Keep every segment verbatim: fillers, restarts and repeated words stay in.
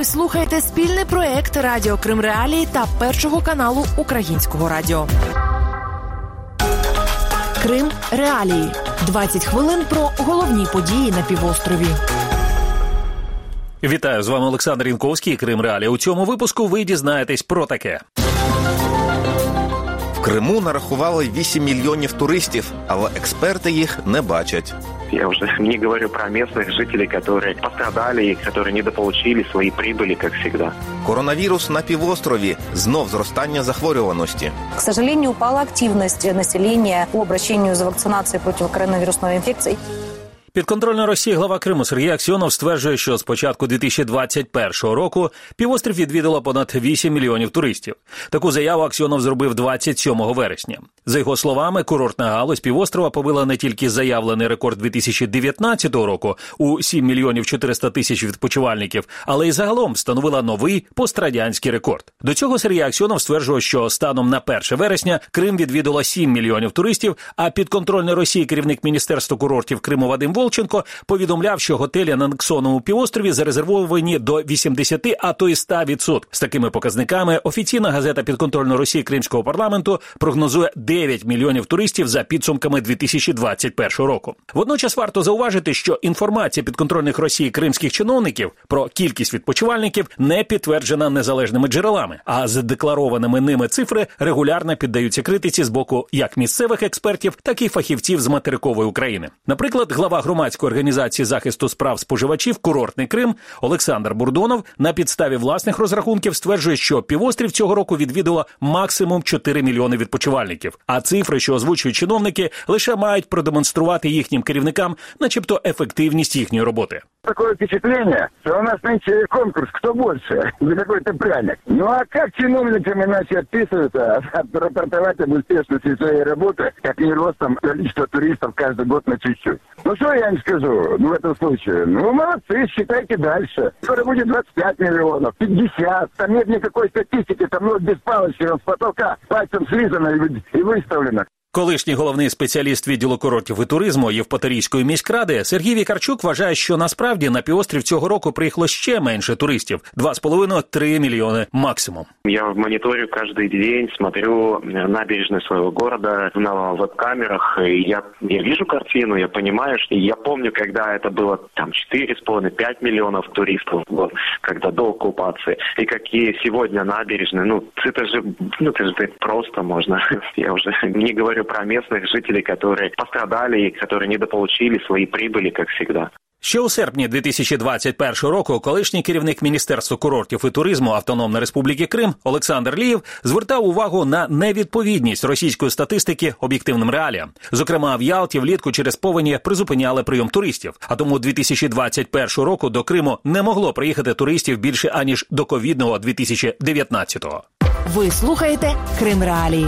Ви слухаєте спільний проєкт Радіо Кримреалії та Першого каналу Українського радіо. Кримреалії. двадцять хвилин про головні події на півострові. Вітаю, з вами Олександр Інковський, Кримреалії. У цьому випуску ви дізнаєтесь про таке. В Криму нарахували вісім мільйонів туристів, але експерти їх не бачать. Я уже не говорю про местных жителей, которые пострадали и которые недополучили свои прибыли, как всегда. Коронавирус на півострові. Знов зростання захворюваності. К сожалению, упала активность населения по обращению за вакцинацией против коронавирусной инфекции. Підконтрольна Росії глава Криму Сергій Аксьонов стверджує, що з початку дві тисячі двадцять першого року півострів відвідало понад вісім мільйонів туристів. Таку заяву Аксьонов зробив двадцять сьомого вересня. За його словами, курортна галузь півострова побила не тільки заявлений рекорд дві тисячі дев'ятнадцятого року у сім мільйонів чотириста тисяч відпочивальників, але й загалом встановила новий пострадянський рекорд. До цього Сергій Аксьонов стверджував, що станом на перше вересня Крим відвідало сім мільйонів туристів, а підконтрольний Росії керівник Міністерства курортів Криму Вадим Волченко повідомляв, що готелі на анексованому півострові зарезервовані до вісімдесят, а то й сто відсотків. З такими показниками офіційна газета підконтрольної Росії Кримського парламенту прогнозує дев'ять мільйонів туристів за підсумками дві тисячі двадцять першого року. Водночас варто зауважити, що інформація підконтрольних Росії кримських чиновників про кількість відпочивальників не підтверджена незалежними джерелами, а задекларованими ними цифри регулярно піддаються критиці з боку як місцевих експертів, так і фахівців з материкової України. Наприклад, глава громадської організації захисту прав споживачів «Курортний Крим» Олександр Бурдонов на підставі власних розрахунків стверджує, що півострів цього року відвідало максимум чотири мільйони відпочивальників. А цифри, що озвучують чиновники, лише мають продемонструвати їхнім керівникам начебто ефективність їхньої роботи. Такое впечатление, что у нас нынче конкурс «Кто больше?» за какой-то пряник. Ну а как чиновникам иначе отписываются от рапортовать об успешности своей работы, как не ростом количества туристов каждый год на чуть-чуть? Ну что я им скажу в этом случае? Ну молодцы, считайте дальше. Скоро будет двадцять п'ять миллионов, п'ятдесят. Там нет никакой статистики, там вот без палочки, с потолка пальцем слизано и выставлено. Колишній головний спеціаліст відділу курортів і туризму Євпаторійської міськради Сергій Вікарчук вважає, що насправді на півострів цього року приїхало ще менше туристів – два з половиною - три мільйони максимум. Я моніторю кожен день, смотрю набережні свого міста на веб-камерах. Я, я вижу картину, я понимаю, что я помню, когда это было там чотири з половиною - п'ять мільйонів туристов в год, когда до оккупации. И какие сегодня набережные, ну это же, ну это же просто можно, я уже не говорю про местных жителей, которые пострадали и которые недополучили свои прибыли, как всегда. Ще у серпні дві тисячі двадцять першого року колишній керівник Міністерства курортів і туризму Автономної Республіки Крим Олександр Лієв звертав увагу на невідповідність російської статистики об'єктивним реаліям. Зокрема, в Ялті влітку через повені призупиняли прийом туристів, а тому дві тисячі двадцять першого року до Криму не могло приїхати туристів більше, аніж до ковідного дві тисячі дев'ятнадцятого. Ви слухаєте Кримреалії.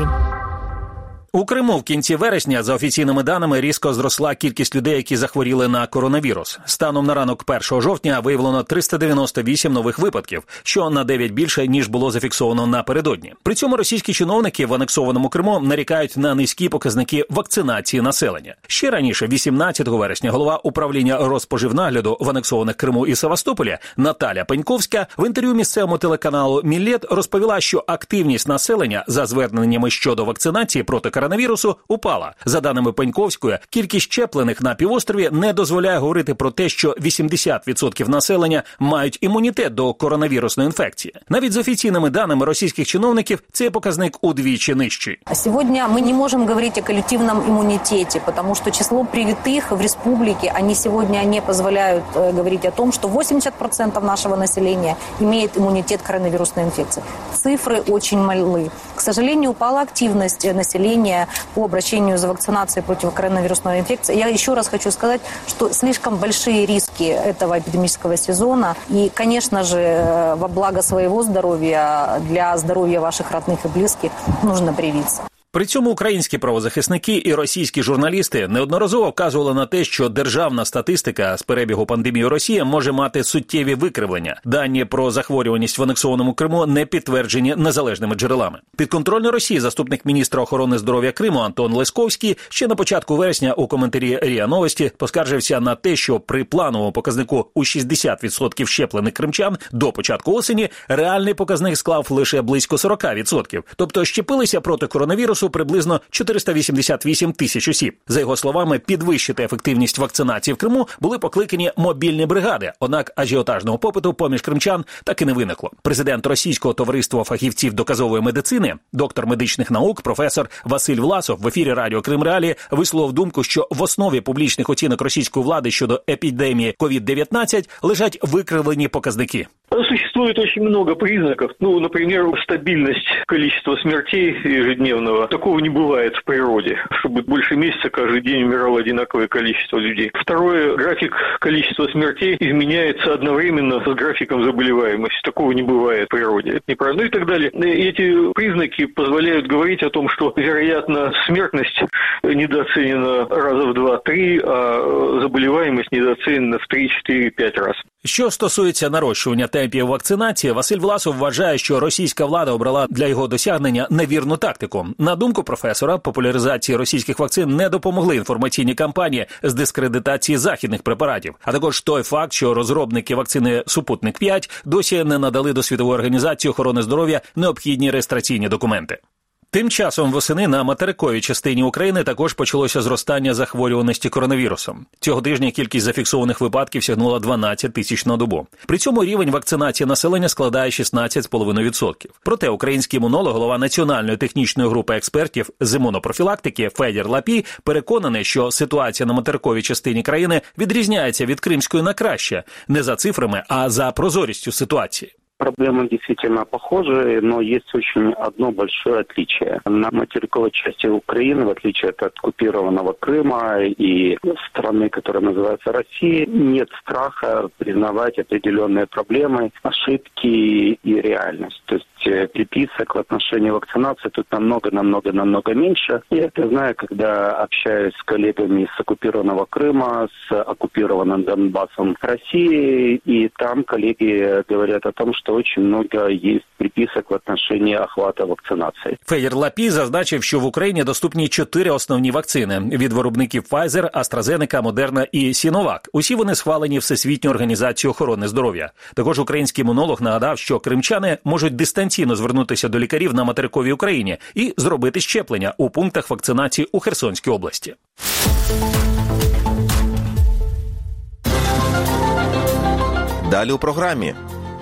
У Криму в кінці вересня, за офіційними даними, різко зросла кількість людей, які захворіли на коронавірус. Станом на ранок першого жовтня виявлено триста дев'яносто вісім нових випадків, що на дев'ять більше, ніж було зафіксовано напередодні. При цьому російські чиновники в анексованому Криму нарікають на низькі показники вакцинації населення. Ще раніше, вісімнадцятого вересня, голова управління розпоживнагляду в анексованих Криму і Севастополі Наталя Пеньковська в інтерв'ю місцевому телеканалу «Міллет» розповіла, що активність населення за зверненнями щодо вакцинації проти коронавірусу коронавірусу упала. За даними Пеньковської, кількість щеплених на півострові не дозволяє говорити про те, що вісімдесят відсотків населення мають імунітет до коронавірусної інфекції. Навіть з офіційними даними російських чиновників цей показник удвічі нижчий. Сьогодні ми не можемо говорити о колективному імунітеті, тому що число привитих в республіці, вони сьогодні не дозволяють говорити о тому, що вісімдесят відсотків нашого населення має імунітет до коронавірусної інфекції. Цифри дуже малі. К сожалению, упала активність населення по обращению за вакцинацией против коронавирусной инфекции. Я еще раз хочу сказать, что слишком большие риски этого эпидемического сезона. И, конечно же, во благо своего здоровья, для здоровья ваших родных и близких нужно привиться. При цьому українські правозахисники і російські журналісти неодноразово вказували на те, що державна статистика з перебігу пандемії Росії може мати суттєві викривлення. Дані про захворюваність в анексованому Криму не підтверджені незалежними джерелами. Підконтрольно Росії заступник міністра охорони здоров'я Криму Антон Лесковський ще на початку вересня у коментарі РІА Новості поскаржився на те, що при плановому показнику у шістдесят відсотків щеплених кримчан до початку осені реальний показник склав лише близько сорок відсотків. Тобто щепилися проти коронавірусу приблизно чотириста вісімдесят вісім тисяч осіб. За його словами, підвищити ефективність вакцинації в Криму були покликані мобільні бригади, однак ажіотажного попиту поміж кримчан так і не виникло. Президент Російського товариства фахівців доказової медицини, доктор медичних наук, професор Василь Власов в ефірі радіо Кримреалії висловив думку, що в основі публічних оцінок російської влади щодо епідемії ковід дев'ятнадцять лежать викривлені показники. Существует очень много признаков. Ну, например, стабильность количества смертей ежедневного. Такого не бывает в природе, чтобы больше месяца каждый день умирало одинаковое количество людей. Второе, график количества смертей изменяется одновременно с графиком заболеваемости. Такого не бывает в природе. Это неправильно. Ну и так далее. Эти признаки позволяют говорить о том, что, вероятно, смертность недооценена раза в два-три, а заболеваемость недооценена в три-чотири-п'ять раз. Що стосується нарощування темпів вакцинації, Василь Власов вважає, що російська влада обрала для його досягнення невірну тактику. На думку професора, популяризації російських вакцин не допомогли інформаційні кампанії з дискредитації західних препаратів, а також той факт, що розробники вакцини «Супутник п'ять» досі не надали до Світової організації охорони здоров'я необхідні реєстраційні документи. Тим часом восени на материковій частині України також почалося зростання захворюваності коронавірусом. Цього тижня кількість зафіксованих випадків сягнула дванадцять тисяч на добу. При цьому рівень вакцинації населення складає шістнадцять цілих п'ять десятих відсотка. Проте український імунолог, голова Національної технічної групи експертів з імунопрофілактики Федір Лапій переконаний, що ситуація на материковій частині країни відрізняється від кримської на краще. Не за цифрами, а за прозорістю ситуації. Проблемы действительно похожи, но есть очень одно большое отличие. На материковой части Украины, в отличие от оккупированного Крыма и страны, которая называется Россия, нет страха признавать определенные проблемы, ошибки и реальность. То есть приписок в отношении вакцинации тут намного-намного-намного меньше. Я это знаю, когда общаюсь с коллегами с оккупированного Крыма, с оккупированным Донбассом России, и там коллеги говорят о том, что очень много есть приписок в отношении охвата вакцинации. Федір Лапій зазначив, що в Україні доступні чотири основні вакцини від виробників Pfizer, AstraZeneca, Moderna і Sinovac. Усі вони схвалені Всесвітньою організацією охорони здоров'я. Також український імунолог нагадав, що кримчани можуть дистанційно звернутися до лікарів на материковій Україні і зробити щеплення у пунктах вакцинації у Херсонській області. Далі у програмі.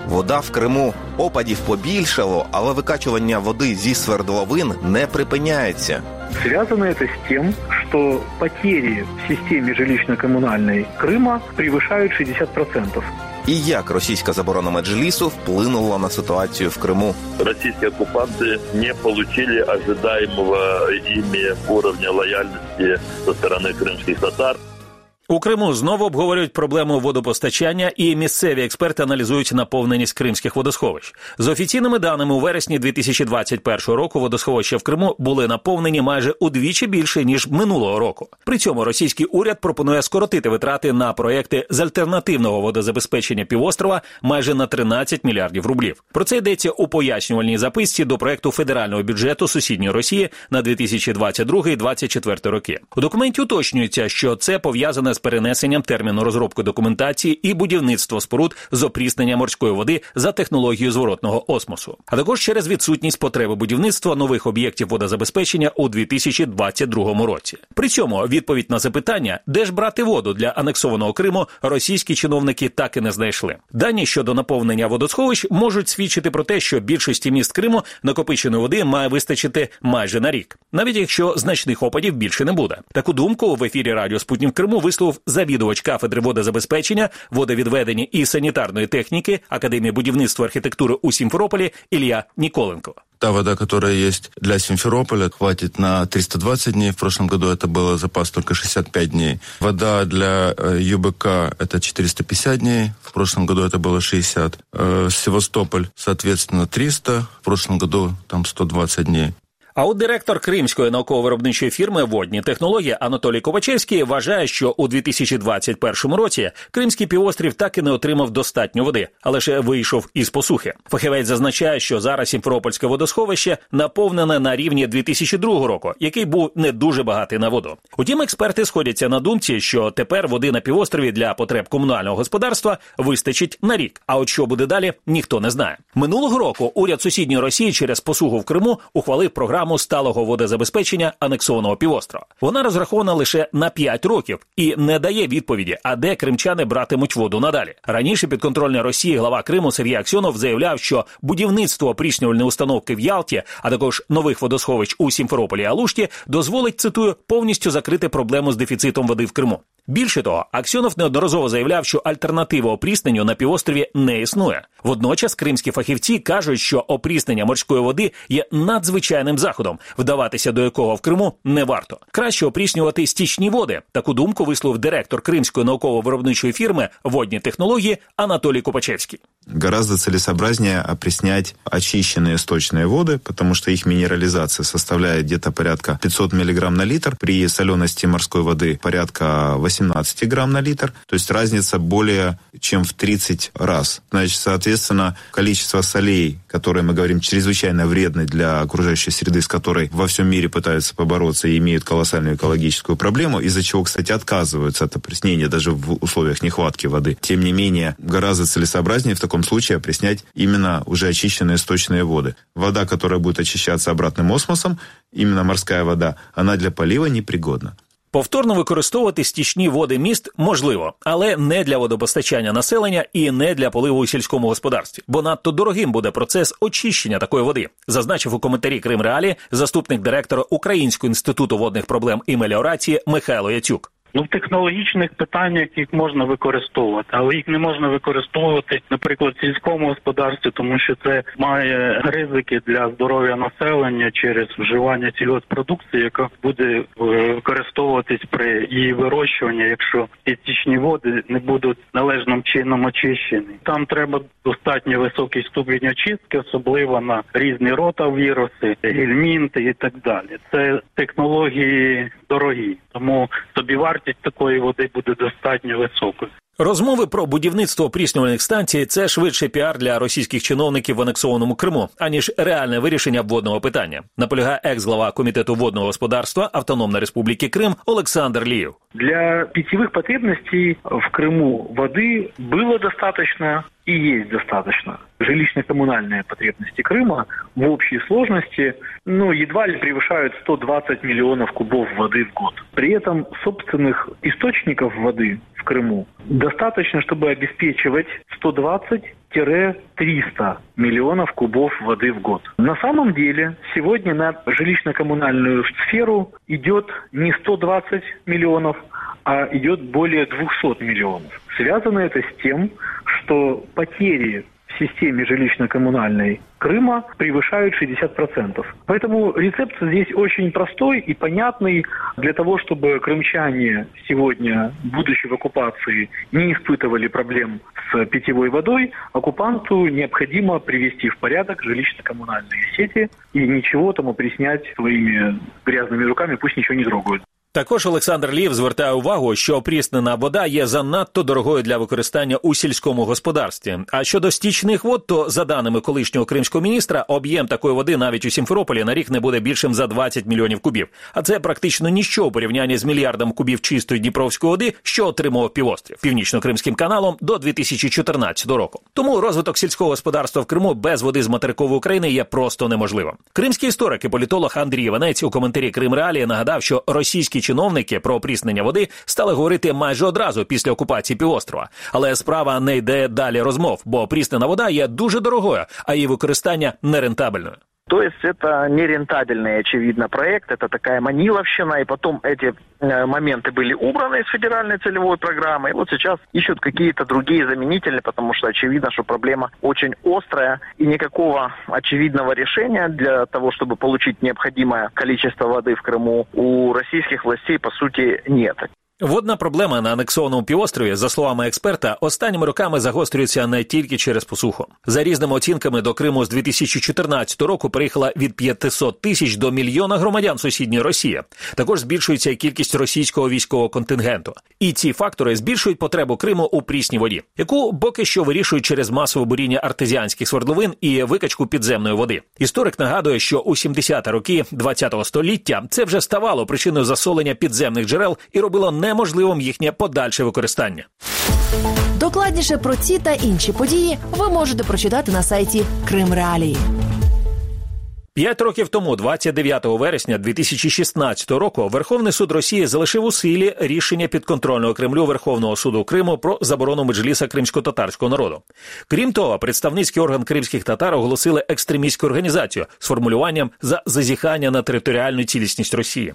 Вода в Криму. Опадів побільшало, але викачування води зі свердловин не припиняється. Связано это с тем, что потери в системе жилищно-коммунальной Крыма превышают шістдесят відсотків. І як російська заборона Меджлісу вплинула на ситуацію в Криму? Російські окупанти не отримали очікуваного ими рівня лояльності зі сторони кримських татар. У Криму знову обговорюють проблему водопостачання, і місцеві експерти аналізують наповненість кримських водосховищ. З офіційними даними, у вересні дві тисячі двадцять першого року водосховища в Криму були наповнені майже удвічі більше, ніж минулого року. При цьому російський уряд пропонує скоротити витрати на проекти з альтернативного водозабезпечення півострова майже на тринадцять мільярдів рублів. Про це йдеться у пояснювальній записці до проекту федерального бюджету сусідньої Росії на дві тисячі двадцять другий - двадцять четвертий роки. У документі уточнюється, що це пов'язане з перенесенням терміну розробки документації і будівництво споруд з опріснення морської води за технологією зворотного осмосу, а також через відсутність потреби будівництва нових об'єктів водозабезпечення у дві тисячі двадцять другому році. При цьому відповідь на запитання, де ж брати воду для анексованого Криму, російські чиновники так і не знайшли. Дані щодо наповнення водосховищ можуть свідчити про те, що більшості міст Криму накопиченої води має вистачити майже на рік, навіть якщо значних опадів більше не буде. Таку думку в ефірі радіо «Спутник Криму» висловив завідувач кафедри водозабезпечення, водовідведення і санітарної техніки Академії будівництва архітектури у Сімферополі Ілля Ніколенко. Та вода, которая есть для Симферополя, хватит на триста двадцать дней. В прошлом году это был запас только шестьдесят пять дней. Вода для ЮБК это четыреста пятьдесят дней. В прошлом году это было шестьдесят. Севастополь, соответственно, триста. В прошлом году там сто двадцать дней. А от директор Кримської науково-виробничої фірми «Водні технології» Анатолій Копачевський вважає, що у дві тисячі двадцять першому році Кримський півострів так і не отримав достатньо води, а лише вийшов із посухи. Фахівець зазначає, що зараз Сімферопольське водосховище наповнене на рівні дві тисячі другого року, який був не дуже багатий на воду. Утім, експерти сходяться на думці, що тепер води на півострові для потреб комунального господарства вистачить на рік. А от що буде далі, ніхто не знає. Минулого року уряд сусідньої Росії через посуху в Криму ухвалив програму сталого водозабезпечення анексованого півострова. Вона розрахована лише на п'ять років і не дає відповіді, а де кримчани братимуть воду надалі. Раніше підконтрольна Росії глава Криму Сергій Аксьонов заявляв, що будівництво опріснювальної установки в Ялті, а також нових водосховищ у Сімферополі і Алушті дозволить, цитую, повністю закрити проблему з дефіцитом води в Криму. Більше того, Аксьонов неодноразово заявляв, що альтернативи опрісненню на півострові не існує. Водночас кримські фахівці кажуть, що опріснення морської води є надзвичайним заходом, вдаватися до якого в Криму не варто. Краще опріснювати стічні води. Таку думку висловив директор Кримської науково-виробничої фірми «Водні технології» Анатолій Копачевський. Гораздо целесообразнее опреснять очищенные сточные воды, потому что их минерализация составляет где-то порядка пятьсот миллиграмм на литр, при солености морской воды порядка восемнадцать грамм на литр, то есть разница более чем в тридцать раз. Значит, соответственно, количество солей, которые мы говорим чрезвычайно вредны для окружающей среды, с которой во всем мире пытаются побороться и имеют колоссальную экологическую проблему, из-за чего, кстати, отказываются от опреснения даже в условиях нехватки воды. Тем не менее, гораздо целесообразнее в таком В таком случае опреснять именно уже очищенные сточные воды. Вода, которая будет очищаться обратным осмосом, именно морская вода, она для полива непригодна. Повторно використовувати стічні води міст можливо, але не для водопостачання населення і не для поливу у сільському господарстві, бо надто дорогим буде процес очищення такої води, зазначив у коментарі Кримреалії заступник директора Українського інституту водних проблем і меліорації Михайло Яцюк. Ну, в технологічних питаннях їх можна використовувати, але їх не можна використовувати, наприклад, в сільському господарстві, тому що це має ризики для здоров'я населення через вживання сільгосппродукції, яка буде використовуватись при її вирощуванні, якщо ці стічні води не будуть належним чином очищені. Там треба достатньо високий ступінь очистки, особливо на різні ротавіруси, гельмінти і так далі. Це технології дорогі, тому собівартість такої води буде достатньо високою. Розмови про будівництво опріснювальних станцій – це швидше піар для російських чиновників в анексованому Криму, аніж реальне вирішення водного питання, наполягає екс-глава Комітету водного господарства Автономної Республіки Крим Олександр Лієв. Для питьевых потребностей в Крыму воды было достаточно и есть достаточно. Жилищно-коммунальные потребности Крыма в общей сложности, ну, едва ли превышают сто двадцать миллионов кубов воды в год. При этом собственных источников воды в Крыму достаточно, чтобы обеспечивать сто двадцать - триста миллионов кубов воды в год. На самом деле, сегодня на жилищно-коммунальную сферу идет не сто двадцать миллионов, а идет более двести миллионов. Связано это с тем, что потери в системе жилищно-коммунальной Крыма превышают шестьдесят процентов. Поэтому рецепт здесь очень простой и понятный для того, чтобы крымчане сегодня, будучи в оккупации, не испытывали проблем с питьевой водой. Оккупанту необходимо привести в порядок жилищно-коммунальные сети и ничего там опреснять своими грязными руками, пусть ничего не трогают. Також Олександр Лієв звертає увагу, що опріснена вода є занадто дорогою для використання у сільському господарстві. А щодо стічних вод, то, за даними колишнього кримського міністра, об'єм такої води навіть у Сімферополі на рік не буде більшим за двадцять мільйонів кубів. А це практично ніщо у порівнянні з мільярдом кубів чистої дніпровської води, що отримував півострів Північно-кримським каналом до дві тисячі чотирнадцятого року. Тому розвиток сільського господарства в Криму без води з материкової України є просто неможливим. Кримський історик і політолог Андрій Іванець у коментарі Кримреалії нагадав, що російські чиновники про опріснення води стали говорити майже одразу після окупації півострова. Але справа не йде далі розмов, бо опріснена вода є дуже дорогою, а її використання нерентабельною. То есть это нерентабельный, очевидно, проект, это такая маниловщина, и потом эти моменты были убраны из федеральной целевой программы, и вот сейчас ищут какие-то другие заменители, потому что очевидно, что проблема очень острая, и никакого очевидного решения для того, чтобы получить необходимое количество воды в Крыму, у российских властей, по сути, нет. Водна проблема на анексованому півострові, за словами експерта, останніми роками загострюється не тільки через посуху. За різними оцінками, до Криму з дві тисячі чотирнадцятого року переїхала від п'ятсот тисяч до мільйона громадян сусідньої Росії. Також збільшується кількість російського військового контингенту. І ці фактори збільшують потребу Криму у прісній воді, яку поки що вирішують через масове буріння артезіанських свердловин і викачку підземної води. Історик нагадує, що у сімдесяті роки ХХ століття це вже ставало причиною засолення підземних джерел і робило не можливим їхнє подальше використання. Докладніше про ці та інші події ви можете прочитати на сайті Кримреалії. П'ять років тому, двадцять дев'ятого вересня дві тисячі шістнадцятого року, Верховний суд Росії залишив у силі рішення підконтрольного Кремлю Верховного суду Криму про заборону Меджліса кримсько-татарського народу. Крім того, представницький орган кримських татар оголосили екстремістську організацію з формулюванням «за зазіхання на територіальну цілісність Росії».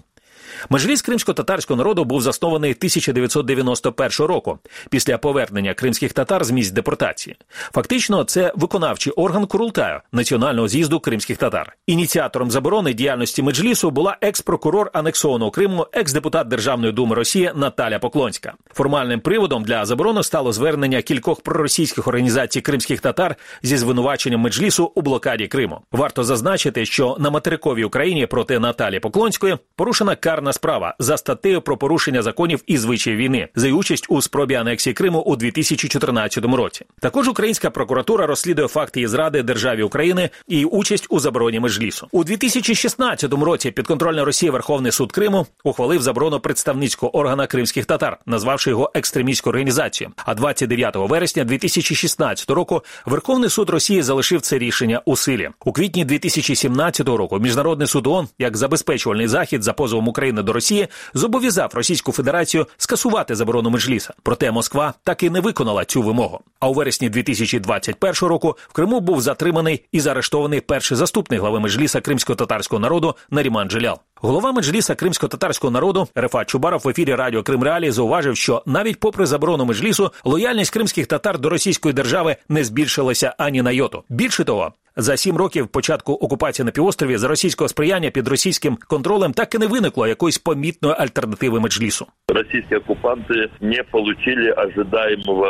Меджліс кримсько-татарського народу був заснований тисяча дев'ятсот дев'яносто першого року, після повернення кримських татар з місць депортації. Фактично, це виконавчий орган Курултаю, національного з'їзду кримських татар. Ініціатором заборони діяльності Меджлісу була екс-прокурор анексованого Криму, екс-депутат Державної думи Росії Наталя Поклонська. Формальним приводом для заборони стало звернення кількох проросійських організацій кримських татар зі звинуваченням Меджлісу у блокаді Криму. Варто зазначити, що на материковій Україні проти Наталі Поклонської порушена карна справа за статтею про порушення законів і звичаїв війни за участь у спробі анексії Криму у дві тисячі чотирнадцятому році. Також українська прокуратура розслідує факти її зради державі України і участь у забороні Меджлісу. У дві тисячі шістнадцятому році підконтрольна Росії Верховний суд Криму ухвалив заборону представницького органа кримських татар, назвавши його екстремістською організацією. А двадцять дев'ятого вересня дві тисячі шістнадцятого року Верховний суд Росії залишив це рішення у силі. У квітні дві тисячі сімнадцятого року Міжнародний суд ООН, як забезпечувальний захід за позовом України до Росії, зобов'язав Російську Федерацію скасувати заборону Меджліса. Проте Москва так і не виконала цю вимогу. А у вересні дві тисячі двадцять першого року в Криму був затриманий і заарештований перший заступник глави Меджліса кримсько-татарського народу Наріман Джелял. Голова Меджліса кримсько-татарського народу Рефат Чубаров в ефірі радіо Кримреалії зауважив, що навіть попри заборону Меджлісу, лояльність кримських татар до російської держави не збільшилася ані на йоту. Більше того, за сім років початку окупації на півострові за російського сприяння під російським контролем так і не виникло якоїсь помітної альтернативи Меджлісу. Російські окупанти не отримали ожидаємого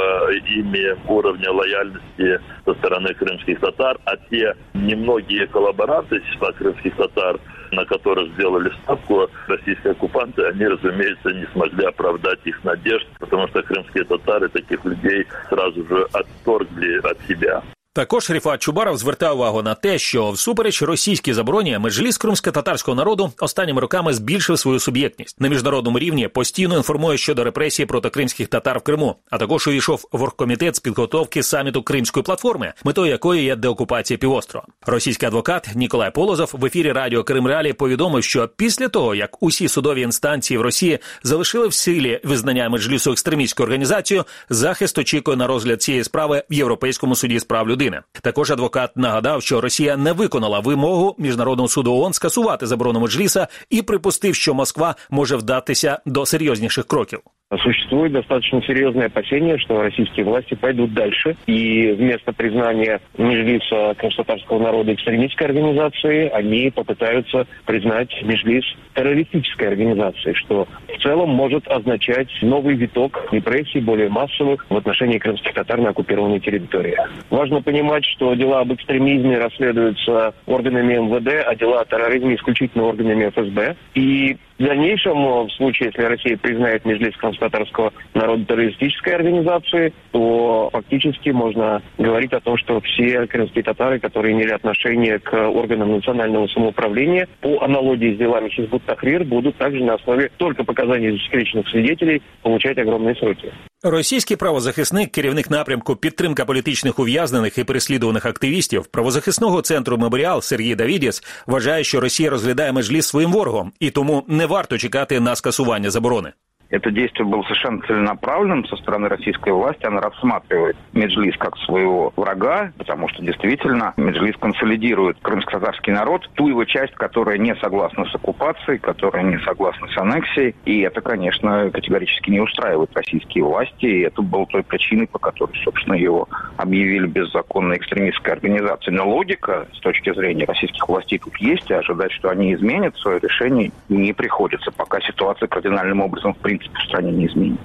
ім'я рівня лояльності зі сторони кримських татар, а ті немногі колаборанти з числа кримських татар, на которых сделали ставку российские оккупанты, они, разумеется, не смогли оправдать их надежд, потому что крымские татары таких людей сразу же отторгли от себя. Також Рефат Чубаров звертав увагу на те, що всупереч російській забороні Меджліс кримсько-татарського народу останніми роками збільшив свою суб'єктність. На міжнародному рівні постійно інформує щодо репресії проти кримських татар в Криму, а також увійшов в оргкомітет з підготовки саміту Кримської платформи, метою якої є деокупація півострова. Російський адвокат Ніколай Полозов в ефірі радіо Кримреалії повідомив, що після того, як усі судові інстанції в Росії залишили в силі визнання Меджлісу екстремістською організацією, захист очікує на розгляд цієї справи в Європейському суді з прав людини. Також адвокат нагадав, що Росія не виконала вимогу Міжнародного суду ООН скасувати заборону Меджліса і припустив, що Москва може вдатися до серйозніших кроків. Существует достаточно серьезное опасение, что российские власти пойдут дальше, и вместо признания Меджлиса кримсько-татарського народа экстремистской организацией, они попытаются признать Меджлис террористической организацией, что в целом может означать новый виток репрессий, более массовых, в отношении крымских татар на оккупированной территории. Важно понимать, что дела об экстремизме расследуются органами МВД, а дела о терроризме исключительно органами ФСБ, и в дальнейшем, в случае, если Россия признает Меджлис кримсько-татарского народа террористической организацией, то фактически можно говорить о том, что все крымские татары, которые имели отношение к органам национального самоуправления, по аналогии с делами Хизбут-Тахрир, будут также на основе только показаний засекреченных свидетелей получать огромные сроки. Російський правозахисник, керівник напрямку «Підтримка політичних ув'язнених і переслідуваних активістів» правозахисного центру «Меморіал» Сергій Давідіс вважає, що Росія розглядає Меджліс своїм ворогом, і тому не варто чекати на скасування заборони. Это действие было совершенно целенаправленным со стороны российской власти. Она рассматривает Меджлис как своего врага, потому что действительно Меджлис консолидирует крымско-татарский народ, ту его часть, которая не согласна с оккупацией, которая не согласна с аннексией. И это, конечно, категорически не устраивает российские власти. И это было той причиной, по которой, собственно, его объявили беззаконной экстремистской организацией. Но логика с точки зрения российских властей тут есть, и ожидать, что они изменят свое решение, не приходится. Пока ситуация кардинальным образом в принципе принципе, в стране не изменится.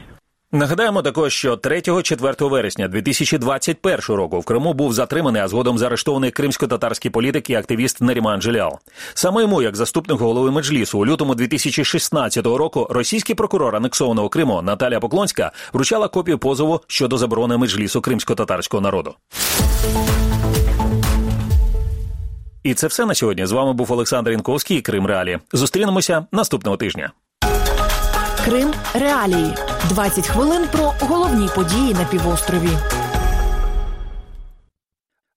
Нагадаємо також, що третього-четвертого вересня дві тисячі двадцять першого року в Криму був затриманий, а згодом заарештований кримсько-татарський політик і активіст Наріман Джелял. Саме йому, як заступнику голови Меджлісу, у лютому дві тисячі шістнадцятого року російський прокурор анексованого Криму Наталя Поклонська вручала копію позову щодо заборони Меджлісу кримсько-татарського народу. І це все на сьогодні. З вами був Олександр Інковський і Кримреалії. Зустрінемося наступного тижня. Крим Реалії. двадцять хвилин про головні події на півострові.